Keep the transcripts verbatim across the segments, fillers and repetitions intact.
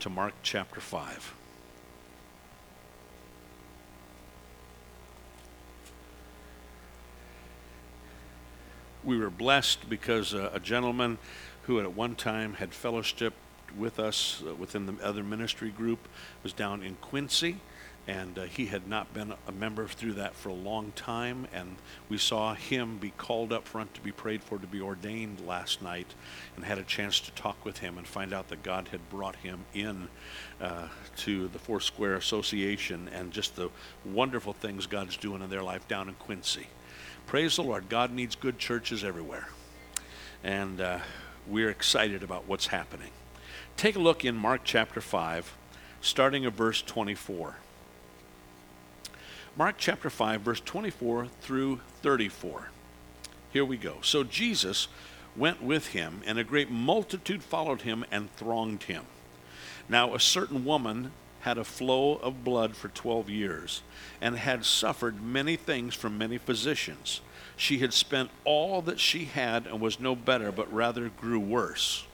To Mark chapter five. We were blessed because uh, a gentleman who at one time had fellowship with us uh, within the other ministry group was down in Quincy, and uh, he had not been a member through that for a long time, and we saw him be called up front to be prayed for, to be ordained last night, and had a chance to talk with him and find out that God had brought him in uh, to the Foursquare Association, and just the wonderful things God's doing in their life down in Quincy. Praise the Lord. God needs good churches everywhere, and uh, we're excited about what's happening. Take a look in Mark chapter five, starting at verse twenty-four. Mark chapter five, verse twenty-four through thirty-four. Here we go. So Jesus went with him, and a great multitude followed him and thronged him. Now a certain woman had a flow of blood for twelve years, and had suffered many things from many physicians. She had spent all that she had and was no better, but rather grew worse.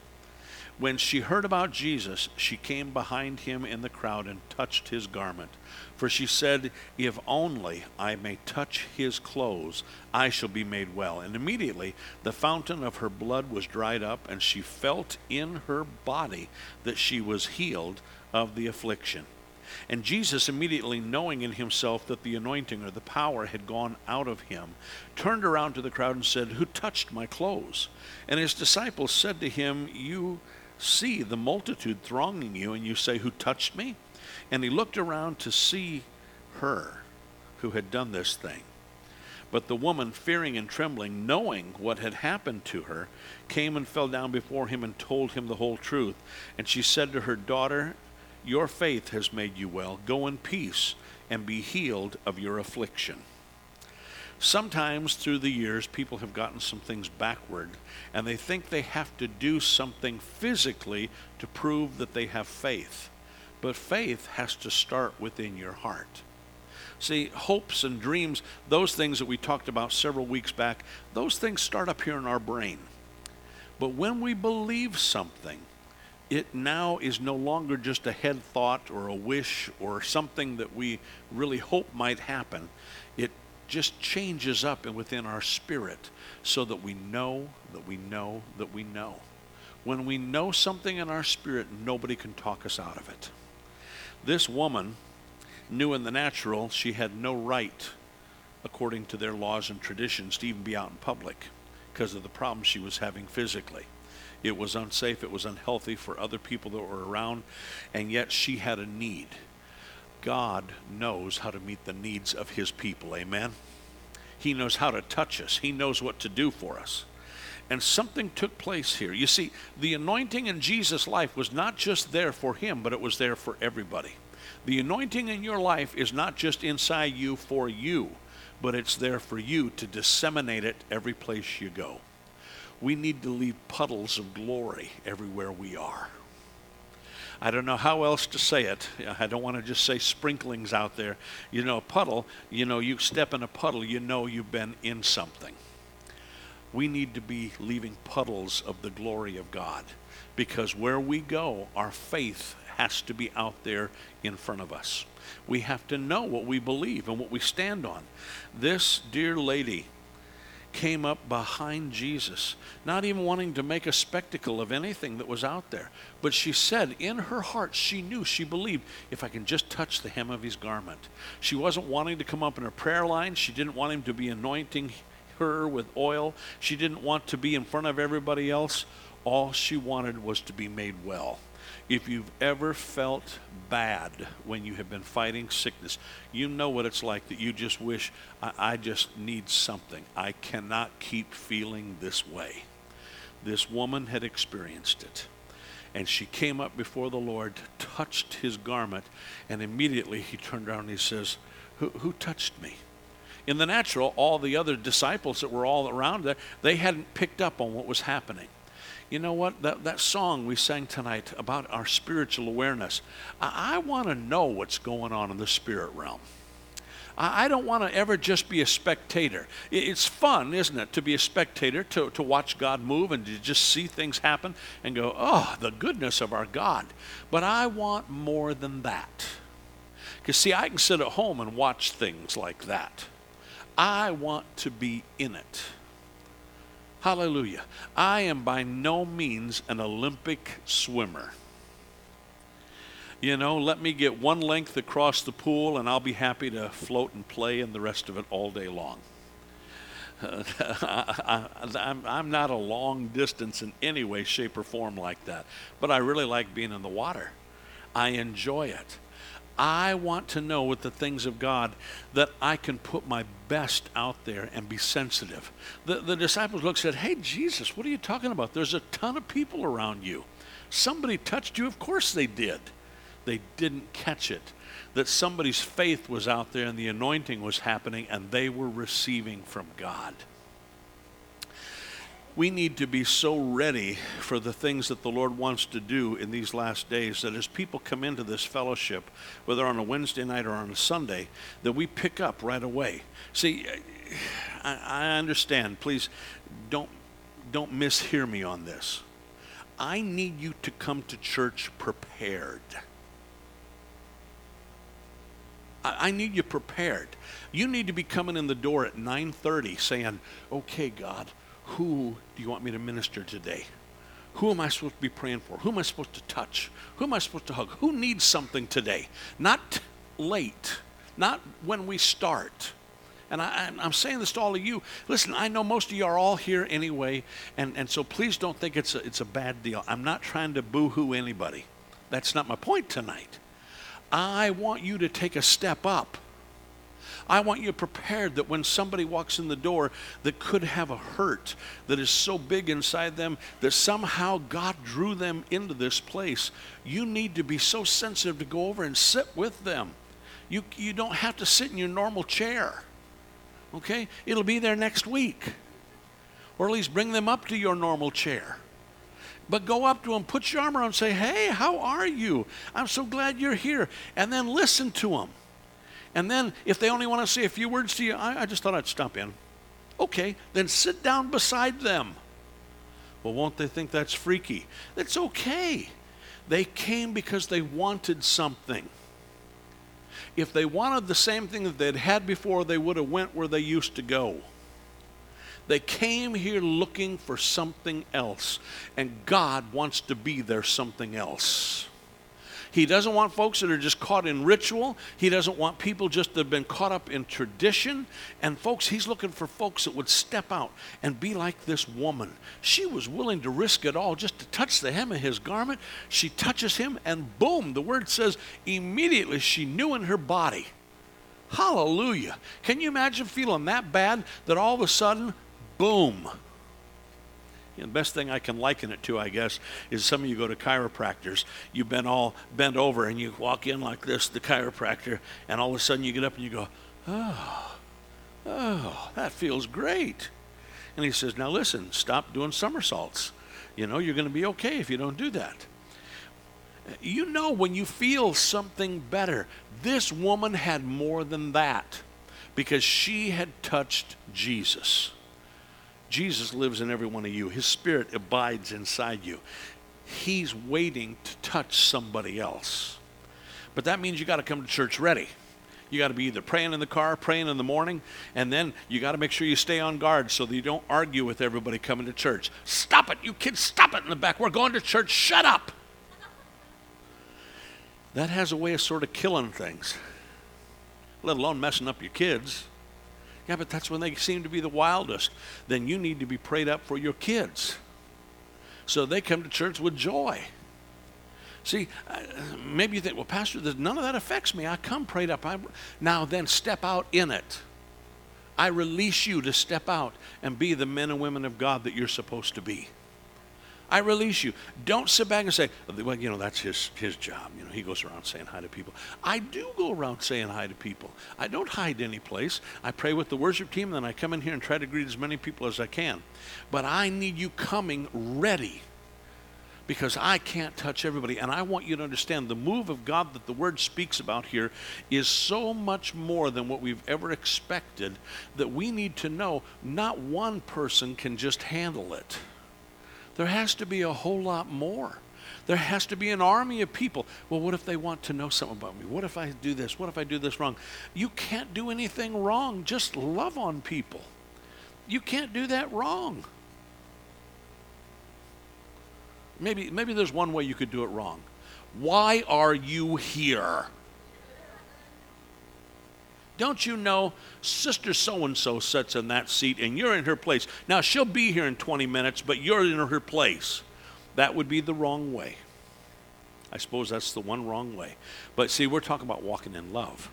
When she heard about Jesus, she came behind him in the crowd and touched his garment. For she said, "If only I may touch his clothes, I shall be made well." And immediately the fountain of her blood was dried up, and she felt in her body that she was healed of the affliction. And Jesus, immediately knowing in himself that the anointing or the power had gone out of him, turned around to the crowd and said, "Who touched my clothes?" And his disciples said to him, "You see the multitude thronging you, and you say, 'Who touched me?' And he looked around to see her who had done this thing. But the woman, fearing and trembling, knowing what had happened to her, came and fell down before him and told him the whole truth. And she said to her daughter, 'Your faith has made you well. Go in peace and be healed of your affliction.'" Sometimes through the years, people have gotten some things backward, and they think they have to do something physically to prove that they have faith. But faith has to start within your heart. See, hopes and dreams, those things that we talked about several weeks back, those things start up here in our brain. But when we believe something, it now is no longer just a head thought or a wish or something that we really hope might happen. It just changes up within our spirit so that we know that we know that we know. When we know something in our spirit, nobody can talk us out of it. This woman knew in the natural she had no right, according to their laws and traditions, to even be out in public because of the problems she was having physically. It was unsafe, it was unhealthy for other people that were around, and yet she had a need. God knows how to meet the needs of his people, amen? He knows how to touch us. He knows what to do for us. And something took place here. You see, the anointing in Jesus' life was not just there for him, but it was there for everybody. The anointing in your life is not just inside you for you, but it's there for you to disseminate it every place you go. We need to leave puddles of glory everywhere we are. I don't know how else to say it. I don't want to just say sprinklings out there. You know, a puddle, you know, you step in a puddle, you know you've been in something. We need to be leaving puddles of the glory of God, because where we go, our faith has to be out there in front of us. We have to know what we believe and what we stand on. This dear lady came up behind Jesus, not even wanting to make a spectacle of anything that was out there. But she said in her heart, she knew, she believed, if I can just touch the hem of his garment. She wasn't wanting to come up in a prayer line. She didn't want him to be anointing her with oil. She didn't want to be in front of everybody else. All she wanted was to be made well. If you've ever felt bad when you have been fighting sickness, you know what it's like, that you just wish, I, I just need something. I cannot keep feeling this way. This woman had experienced it. And she came up before the Lord, touched his garment, and immediately he turned around and he says, who, who touched me? In the natural, all the other disciples that were all around there, they hadn't picked up on what was happening. You know what? That, that song we sang tonight about our spiritual awareness, I, I want to know what's going on in the spirit realm. I don't want to ever just be a spectator. It's fun, isn't it, to be a spectator, to, to watch God move and to just see things happen and go, oh, the goodness of our God. But I want more than that. Because, see, I can sit at home and watch things like that. I want to be in it. Hallelujah. I am by no means an Olympic swimmer. You know, let me get one length across the pool and I'll be happy to float and play and the rest of it all day long. Uh, I, I, I'm, I'm not a long distance in any way, shape, or form like that. But I really like being in the water. I enjoy it. I want to know with the things of God that I can put my best out there and be sensitive. The, the disciples looked and said, hey, Jesus, what are you talking about? There's a ton of people around you. Somebody touched you. Of course they did. They didn't catch it, that somebody's faith was out there and the anointing was happening and they were receiving from God. We need to be so ready for the things that the Lord wants to do in these last days that as people come into this fellowship, whether on a Wednesday night or on a Sunday, that we pick up right away. See, I understand. Please don't, don't mishear me on this. I need you to come to church prepared. I need you prepared. You need to be coming in the door at nine thirty saying, okay, God, who do you want me to minister today? Who am I supposed to be praying for? Who am I supposed to touch? Who am I supposed to hug? Who needs something today? Not late, not when we start. And I, I'm saying this to all of you. Listen, I know most of you are all here anyway, and, and so please don't think it's a, it's a bad deal. I'm not trying to boo-hoo anybody. That's not my point tonight. I want you to take a step up. I want you prepared that when somebody walks in the door that could have a hurt that is so big inside them that somehow God drew them into this place, you need to be so sensitive to go over and sit with them. You, you don't have to sit in your normal chair, okay? It'll be there next week, or at least bring them up to your normal chair. But go up to them, put your arm around and say, hey, how are you? I'm so glad you're here. And then listen to them. And then if they only want to say a few words to you, I, I just thought I'd stop in. Okay, then sit down beside them. Well, won't they think that's freaky? That's okay. They came because they wanted something. If they wanted the same thing that they'd had before, they would have went where they used to go. They came here looking for something else, and God wants to be their something else. He doesn't want folks that are just caught in ritual. He doesn't want people just that have been caught up in tradition. And folks, he's looking for folks that would step out and be like this woman. She was willing to risk it all just to touch the hem of his garment. She touches him, and boom, the word says, immediately she knew in her body. Hallelujah. Can you imagine feeling that bad that all of a sudden, boom. You know, the best thing I can liken it to, I guess, is some of you go to chiropractors. You've been all bent over, and you walk in like this, the chiropractor, and all of a sudden you get up and you go, oh, oh, that feels great. And he says, now listen, stop doing somersaults. You know, you're going to be okay if you don't do that. You know when you feel something better. This woman had more than that because she had touched Jesus. Jesus lives in every one of you. His spirit abides inside you. He's waiting to touch somebody else. But that means you got to come to church ready. You got to be either praying in the car, praying in the morning, and then you got to make sure you stay on guard so that you don't argue with everybody coming to church. Stop it, you kids, stop it in the back. We're going to church. Shut up. That has a way of sort of killing things, let alone messing up your kids. Yeah, but that's when they seem to be the wildest. Then you need to be prayed up for your kids so they come to church with joy. See, maybe you think, well, Pastor, none of that affects me. I come prayed up. I... Now then, step out in it. I release you to step out and be the men and women of God that you're supposed to be. I release you. Don't sit back and say, well, you know, that's his his job. You know, he goes around saying hi to people. I do go around saying hi to people. I don't hide any place. I pray with the worship team, then I come in here and try to greet as many people as I can. But I need you coming ready, because I can't touch everybody. And I want you to understand the move of God that the Word speaks about here is so much more than what we've ever expected, that we need to know not one person can just handle it. There has to be a whole lot more. There has to be an army of people. Well, what if they want to know something about me? What if I do this? What if I do this wrong? You can't do anything wrong. Just love on people. You can't do that wrong. Maybe maybe there's one way you could do it wrong. Why are you here? Don't you know Sister so-and-so sits in that seat and you're in her place? Now, she'll be here in twenty minutes, but you're in her place. That would be the wrong way. I suppose that's the one wrong way. But see, we're talking about walking in love.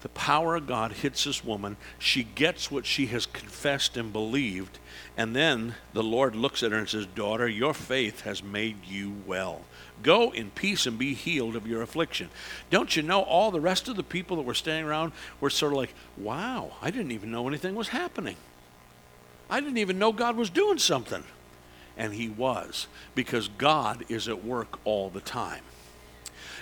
The power of God hits this woman. She gets what she has confessed and believed. And then the Lord looks at her and says, "Daughter, your faith has made you well. Go in peace and be healed of your affliction." Don't you know all the rest of the people that were standing around were sort of like, wow, I didn't even know anything was happening. I didn't even know God was doing something. And he was, because God is at work all the time.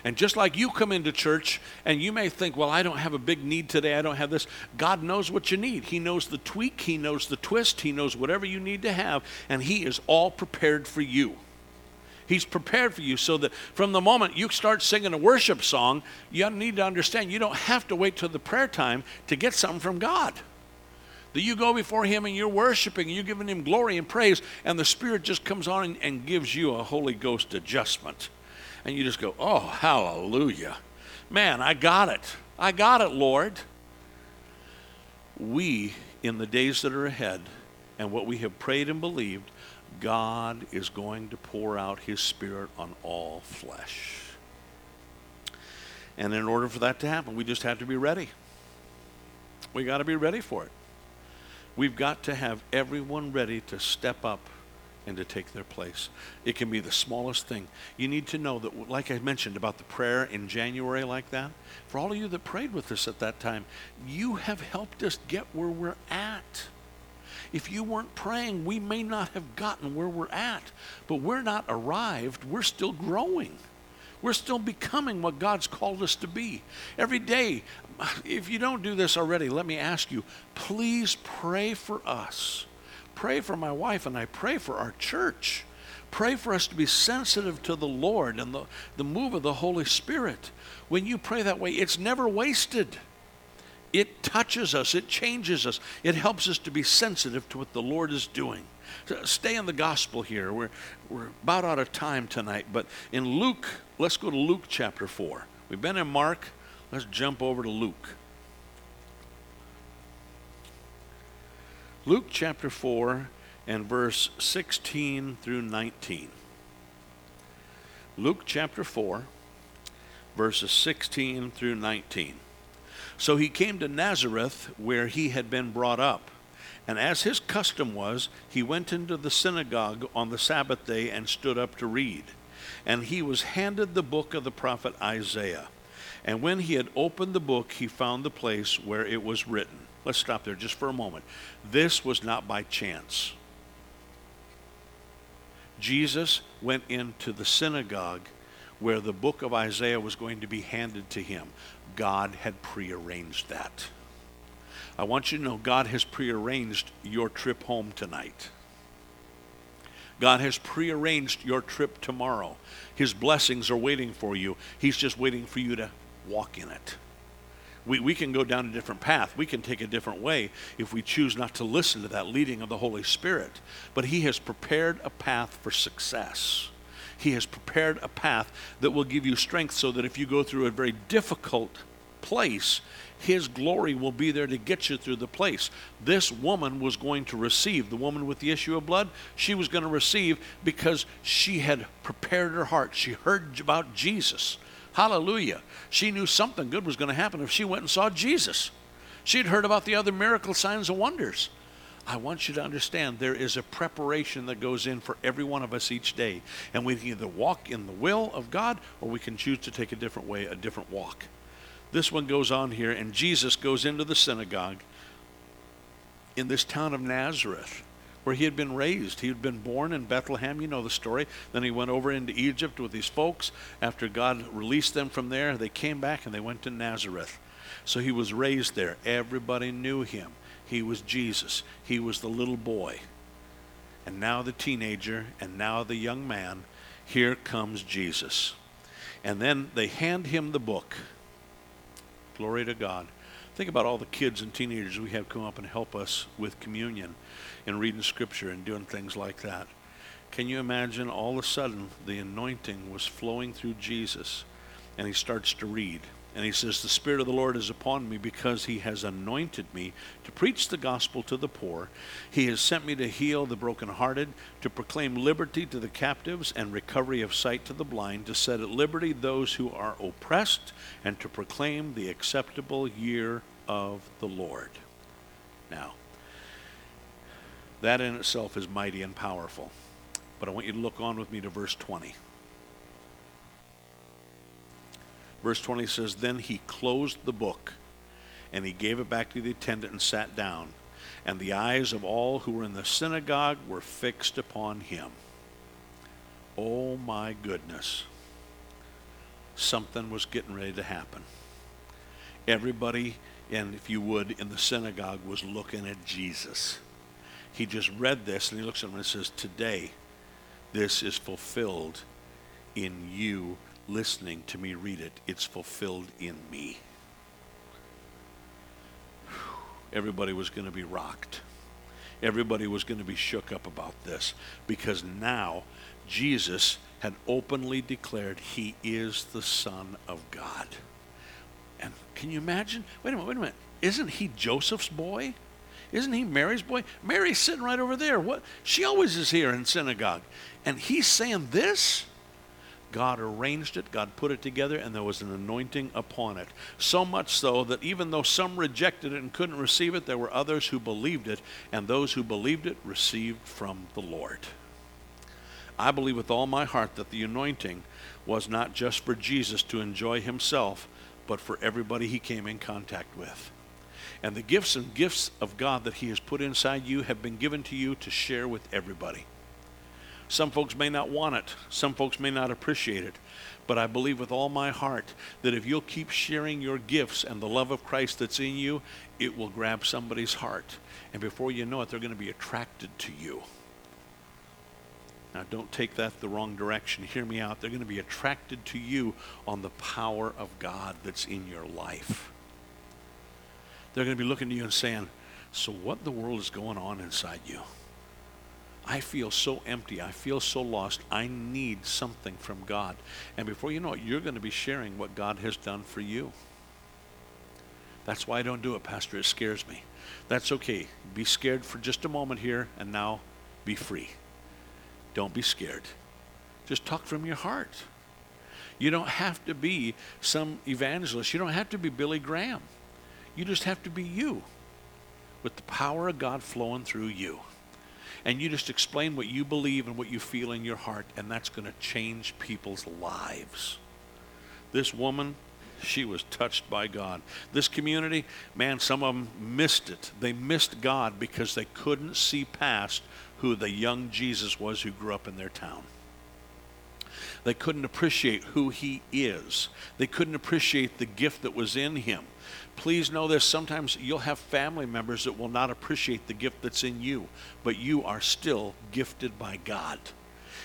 And just like you come into church and you may think, well, I don't have a big need today, I don't have this. God knows what you need. He knows the tweak. He knows the twist. He knows whatever you need to have. And he is all prepared for you. He's prepared for you, so that from the moment you start singing a worship song, you need to understand you don't have to wait till the prayer time to get something from God. That you go before him and you're worshiping, and you're giving him glory and praise, and the Spirit just comes on and, and gives you a Holy Ghost adjustment. And you just go, oh, hallelujah. Man, I got it. I got it, Lord. We, in the days that are ahead, and what we have prayed and believed, God is going to pour out his Spirit on all flesh. And in order for that to happen, we just have to be ready. We got to be ready for it. We've got to have everyone ready to step up and to take their place. It can be the smallest thing. You need to know that, like I mentioned about the prayer in January like that, for all of you that prayed with us at that time, you have helped us get where we're at. If you weren't praying, we may not have gotten where we're at, but we're not arrived. We're still growing. We're still becoming what God's called us to be. Every day, if you don't do this already, let me ask you, please pray for us. Pray for my wife, and I pray for our church. Pray for us to be sensitive to the Lord and the, the move of the Holy Spirit. When you pray that way, it's never wasted. It touches us. It changes us. It helps us to be sensitive to what the Lord is doing. So stay in the gospel here. We're, we're about out of time tonight. But in Luke, let's go to Luke chapter four. We've been in Mark. Let's jump over to Luke. Luke chapter four and verse sixteen through nineteen. Luke chapter four, verses sixteen through nineteen. So he came to Nazareth, where he had been brought up. And as his custom was, he went into the synagogue on the Sabbath day and stood up to read. And he was handed the book of the prophet Isaiah. And when he had opened the book, he found the place where it was written. Let's stop there just for a moment. This was not by chance. Jesus went into the synagogue where the book of Isaiah was going to be handed to him. God had prearranged that. I want you to know God has prearranged your trip home tonight. God has prearranged your trip tomorrow. His blessings are waiting for you. He's just waiting for you to walk in it. We, we can go down a different path. We can take a different way if we choose not to listen to that leading of the Holy Spirit. But he has prepared a path for success. He has prepared a path that will give you strength, so that if you go through a very difficult place, his glory will be there to get you through the place. This woman was going to receive, the woman with the issue of blood, she was going to receive because she had prepared her heart. She heard about Jesus. Hallelujah. She knew something good was going to happen if she went and saw Jesus. She had heard about the other miracle signs and wonders. I want you to understand there is a preparation that goes in for every one of us each day. And we can either walk in the will of God, or we can choose to take a different way, a different walk. This one goes on here, and Jesus goes into the synagogue in this town of Nazareth, where he had been raised. He had been born in Bethlehem. You know the story. Then he went over into Egypt with these folks. After God released them from there, they came back and they went to Nazareth. So he was raised there. Everybody knew him. He was Jesus. He was the little boy. And now the teenager, and now the young man. Here comes Jesus. And then they hand him the book. Glory to God. Think about all the kids and teenagers we have come up and help us with communion and reading scripture and doing things like that. Can you imagine all of a sudden the anointing was flowing through Jesus, and he starts to read. And he says, "The Spirit of the Lord is upon me because he has anointed me to preach the gospel to the poor. He has sent me to heal the brokenhearted, to proclaim liberty to the captives and recovery of sight to the blind, to set at liberty those who are oppressed, and to proclaim the acceptable year of the Lord." Now, that in itself is mighty and powerful. But I want you to look on with me to verse twenty. Verse twenty says, "Then he closed the book, and he gave it back to the attendant and sat down. And the eyes of all who were in the synagogue were fixed upon him." Oh my goodness. Something was getting ready to happen. Everybody, and if you would, in the synagogue was looking at Jesus. He just read this, and he looks at him and says, "Today, this is fulfilled in you. Listening to me read it, it's fulfilled in me." Everybody was going to be rocked. Everybody was going to be shook up about this, because now Jesus had openly declared he is the Son of God. And can you imagine? Wait a minute, wait a minute. Isn't he Joseph's boy? Isn't he Mary's boy? Mary's sitting right over there. What? She always is here in synagogue. And he's saying this? God arranged it, God put it together, and there was an anointing upon it. So much so that even though some rejected it and couldn't receive it, there were others who believed it, and those who believed it received from the Lord. I believe with all my heart that the anointing was not just for Jesus to enjoy himself, but for everybody he came in contact with. And the gifts and gifts of God that he has put inside you have been given to you to share with everybody. Some folks may not want it. Some folks may not appreciate it. But I believe with all my heart that if you'll keep sharing your gifts and the love of Christ that's in you, it will grab somebody's heart. And before you know it, they're going to be attracted to you. Now, don't take that the wrong direction. Hear me out. They're going to be attracted to you on the power of God that's in your life. They're going to be looking to you and saying, "So what in the world is going on inside you? I feel so empty. I feel so lost. I need something from God." And before you know it, you're going to be sharing what God has done for you. That's why I don't do it, Pastor. It scares me. That's okay. Be scared for just a moment here, and now be free. Don't be scared. Just talk from your heart. You don't have to be some evangelist. You don't have to be Billy Graham. You just have to be you, with the power of God flowing through you. And you just explain what you believe and what you feel in your heart, and that's going to change people's lives. This woman, she was touched by God. This community, man, some of them missed it. They missed God because they couldn't see past who the young Jesus was who grew up in their town. They couldn't appreciate who he is. They couldn't appreciate the gift that was in him. Please know this, sometimes you'll have family members that will not appreciate the gift that's in you, but you are still gifted by God.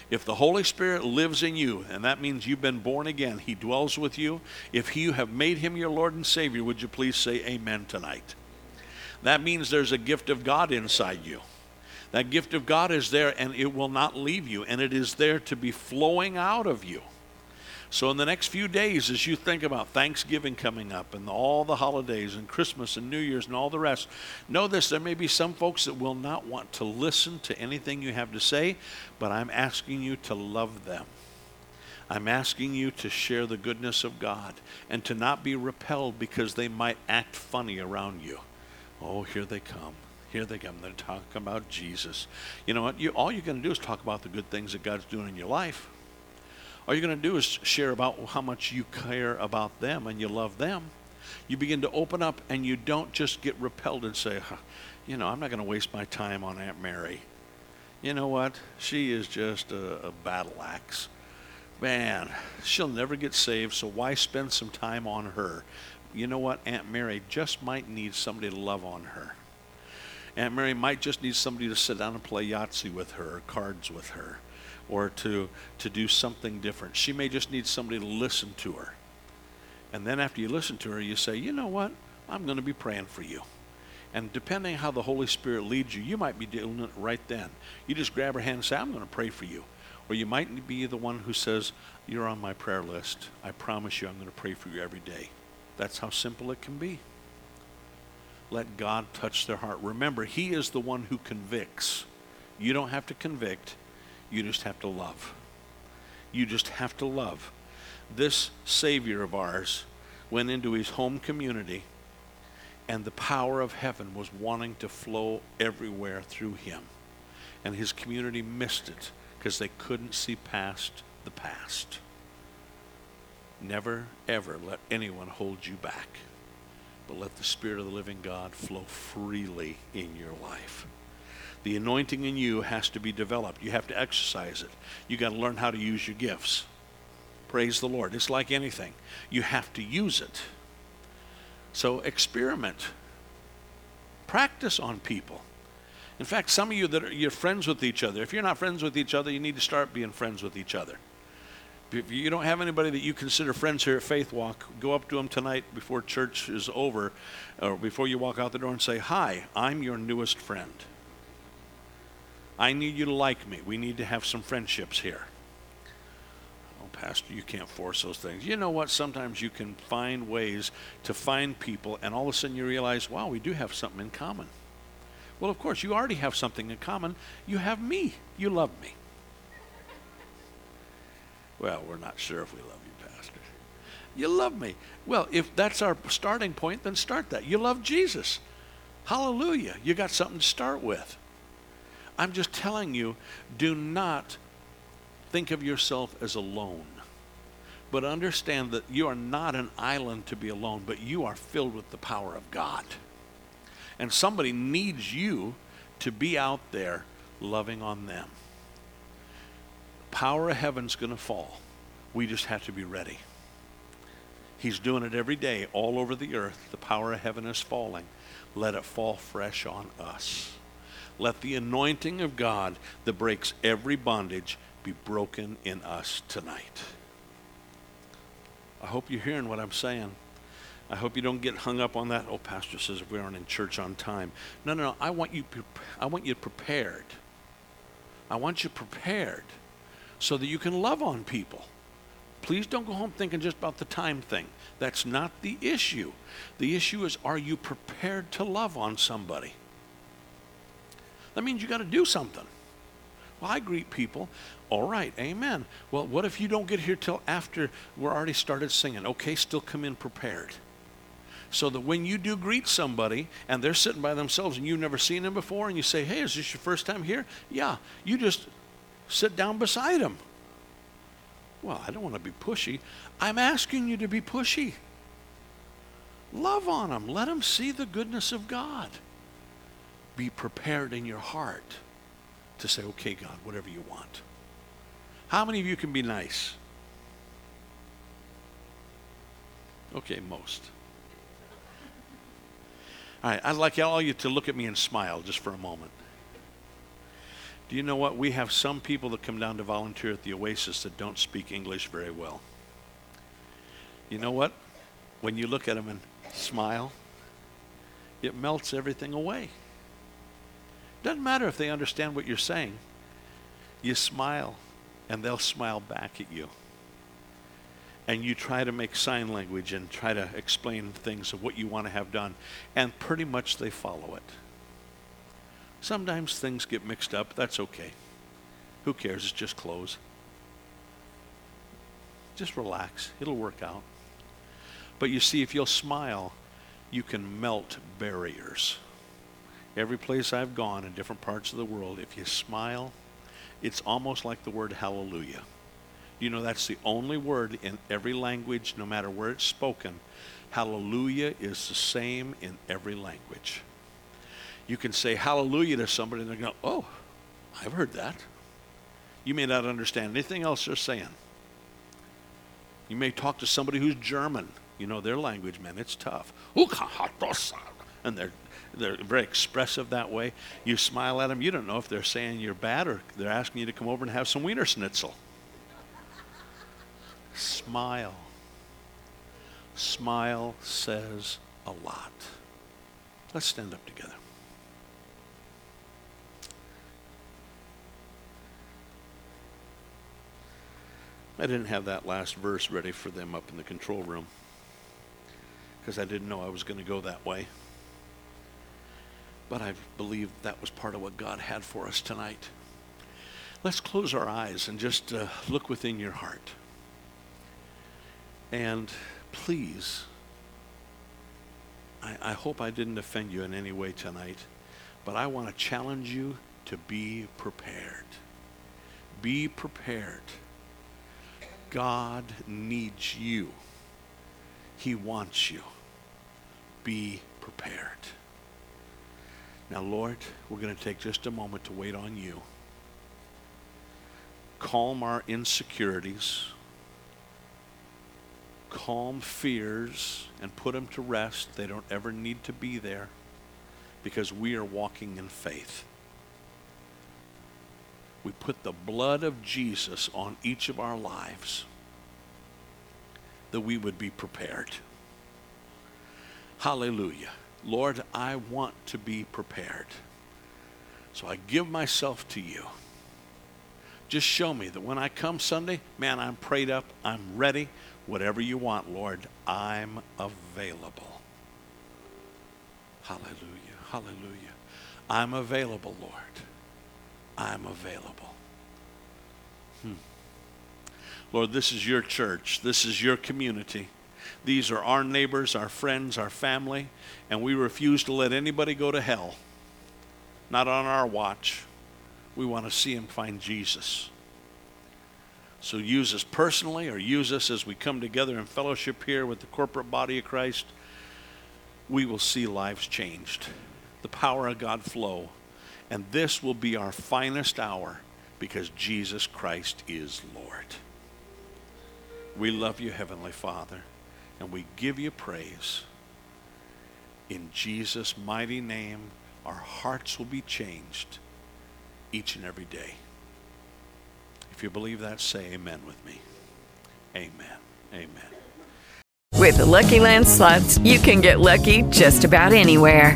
If the Holy Spirit lives in you, and that means you've been born again, he dwells with you. If you have made him your Lord and Savior, would you please say amen tonight? That means there's a gift of God inside you. That gift of God is there, and it will not leave you, and it is there to be flowing out of you. So in the next few days, as you think about Thanksgiving coming up and all the holidays and Christmas and New Year's and all the rest, know this, there may be some folks that will not want to listen to anything you have to say, but I'm asking you to love them. I'm asking you to share the goodness of God and to not be repelled because they might act funny around you. Oh, here they come. Here they come. They're talking about Jesus. You know what? You, all you're going to do is talk about the good things that God's doing in your life. All you're going to do is share about how much you care about them and you love them. You begin to open up, and you don't just get repelled and say, huh, you know, I'm not going to waste my time on Aunt Mary. You know what? She is just a, a battle axe. Man, she'll never get saved, so why spend some time on her? You know what? Aunt Mary just might need somebody to love on her. Aunt Mary might just need somebody to sit down and play Yahtzee with her, or cards with her, or to, to do something different. She may just need somebody to listen to her. And then after you listen to her, you say, you know what? I'm going to be praying for you. And depending how the Holy Spirit leads you, you might be doing it right then. You just grab her hand and say, I'm going to pray for you. Or you might be the one who says, you're on my prayer list. I promise you I'm going to pray for you every day. That's how simple it can be. Let God touch their heart. Remember, he is the one who convicts. You don't have to convict. You just have to love. You just have to love. This Savior of ours went into his home community, and the power of heaven was wanting to flow everywhere through him. And his community missed it because they couldn't see past the past. Never, ever let anyone hold you back, but let the Spirit of the living God flow freely in your life. The anointing in you has to be developed. You have to exercise it. You got to learn how to use your gifts. Praise the Lord. It's like anything. You have to use it. So experiment. Practice on people. In fact, some of you that are you're friends with each other, if you're not friends with each other, you need to start being friends with each other. If you don't have anybody that you consider friends here at Faith Walk, go up to them tonight before church is over, or before you walk out the door, and say, hi, I'm your newest friend. I need you to like me. We need to have some friendships here. Pastor, you can't force those things. You know what? Sometimes you can find ways to find people, and all of a sudden you realize, wow, we do have something in common. Well, of course, you already have something in common. You have me. You love me. Well, we're not sure if we love you, Pastor. You love me. Well, if that's our starting point, then start that. You love Jesus. Hallelujah. You got something to start with. I'm just telling you, do not think of yourself as alone, but understand that you are not an island to be alone, but you are filled with the power of God. And somebody needs you to be out there loving on them. The power of heaven's going to fall. We just have to be ready. He's doing it every day all over the earth. The power of heaven is falling. Let it fall fresh on us. Let the anointing of God that breaks every bondage be broken in us tonight. I hope you're hearing what I'm saying. I hope you don't get hung up on that. Oh, pastor says we aren't in church on time. No, no, no. I want you. I want you prepared. I want you prepared, so that you can love on people. Please don't go home thinking just about the time thing. That's not the issue. The issue is, are you prepared to love on somebody? That means you got to do something. Well, I greet people. All right, amen. Well, what if you don't get here till after we're already started singing? Okay, still come in prepared. So that when you do greet somebody and they're sitting by themselves and you've never seen them before and you say, hey, is this your first time here? Yeah, you just sit down beside them. Well, I don't want to be pushy. I'm asking you to be pushy. Love on them. Let them see the goodness of God. Be prepared in your heart to say, okay, God, whatever you want. How many of you can be nice? Okay, most. All right, I'd like all you to look at me and smile just for a moment. Do you know what? We have some people that come down to volunteer at the Oasis that don't speak English very well. You know what? When you look at them and smile, it melts everything away. Doesn't matter if they understand what you're saying. You smile, and they'll smile back at you. And you try to make sign language and try to explain things of what you want to have done, and pretty much they follow it. Sometimes things get mixed up. That's okay. Who cares? It's just clothes. Just relax. It'll work out. But you see, if you'll smile, you can melt barriers. Every place I've gone in different parts of the world, if you smile, it's almost like the word hallelujah. You know, that's the only word in every language, no matter where it's spoken. Hallelujah is the same in every language. You can say hallelujah to somebody, and they're going, oh, I've heard that. You may not understand anything else they're saying. You may talk to somebody who's German. You know, their language, man, it's tough. And they're they're very expressive that way. You smile at them. You don't know if they're saying you're bad or they're asking you to come over and have some Wiener Schnitzel. Smile. Smile says a lot. Let's stand up together. I didn't have that last verse ready for them up in the control room because I didn't know I was going to go that way. But I believe that was part of what God had for us tonight. Let's close our eyes and just uh, look within your heart. And please, I, I hope I didn't offend you in any way tonight, but I want to challenge you to be prepared. Be prepared. God needs you. He wants you. Be prepared. Now, Lord, we're going to take just a moment to wait on you. Calm our insecurities. Calm fears and put them to rest. They don't ever need to be there because we are walking in faith. We put the blood of Jesus on each of our lives that we would be prepared. Hallelujah. Lord, I want to be prepared. So I give myself to you. Just show me that when I come Sunday, man, I'm prayed up, I'm ready. Whatever you want, Lord, I'm available. Hallelujah. Hallelujah. I'm available, Lord. I'm available. Hmm. Lord, this is your church. This is your community. These are our neighbors, our friends, our family, and we refuse to let anybody go to hell. Not on our watch. We want to see them find Jesus. So use us personally or use us as we come together in fellowship here with the corporate body of Christ. We will see lives changed. The power of God flow. And this will be our finest hour because Jesus Christ is Lord. We love you, Heavenly Father, and we give you praise. In Jesus' mighty name, our hearts will be changed each and every day. If you believe that, say amen with me. Amen. Amen. With the Lucky Land Slots, you can get lucky just about anywhere.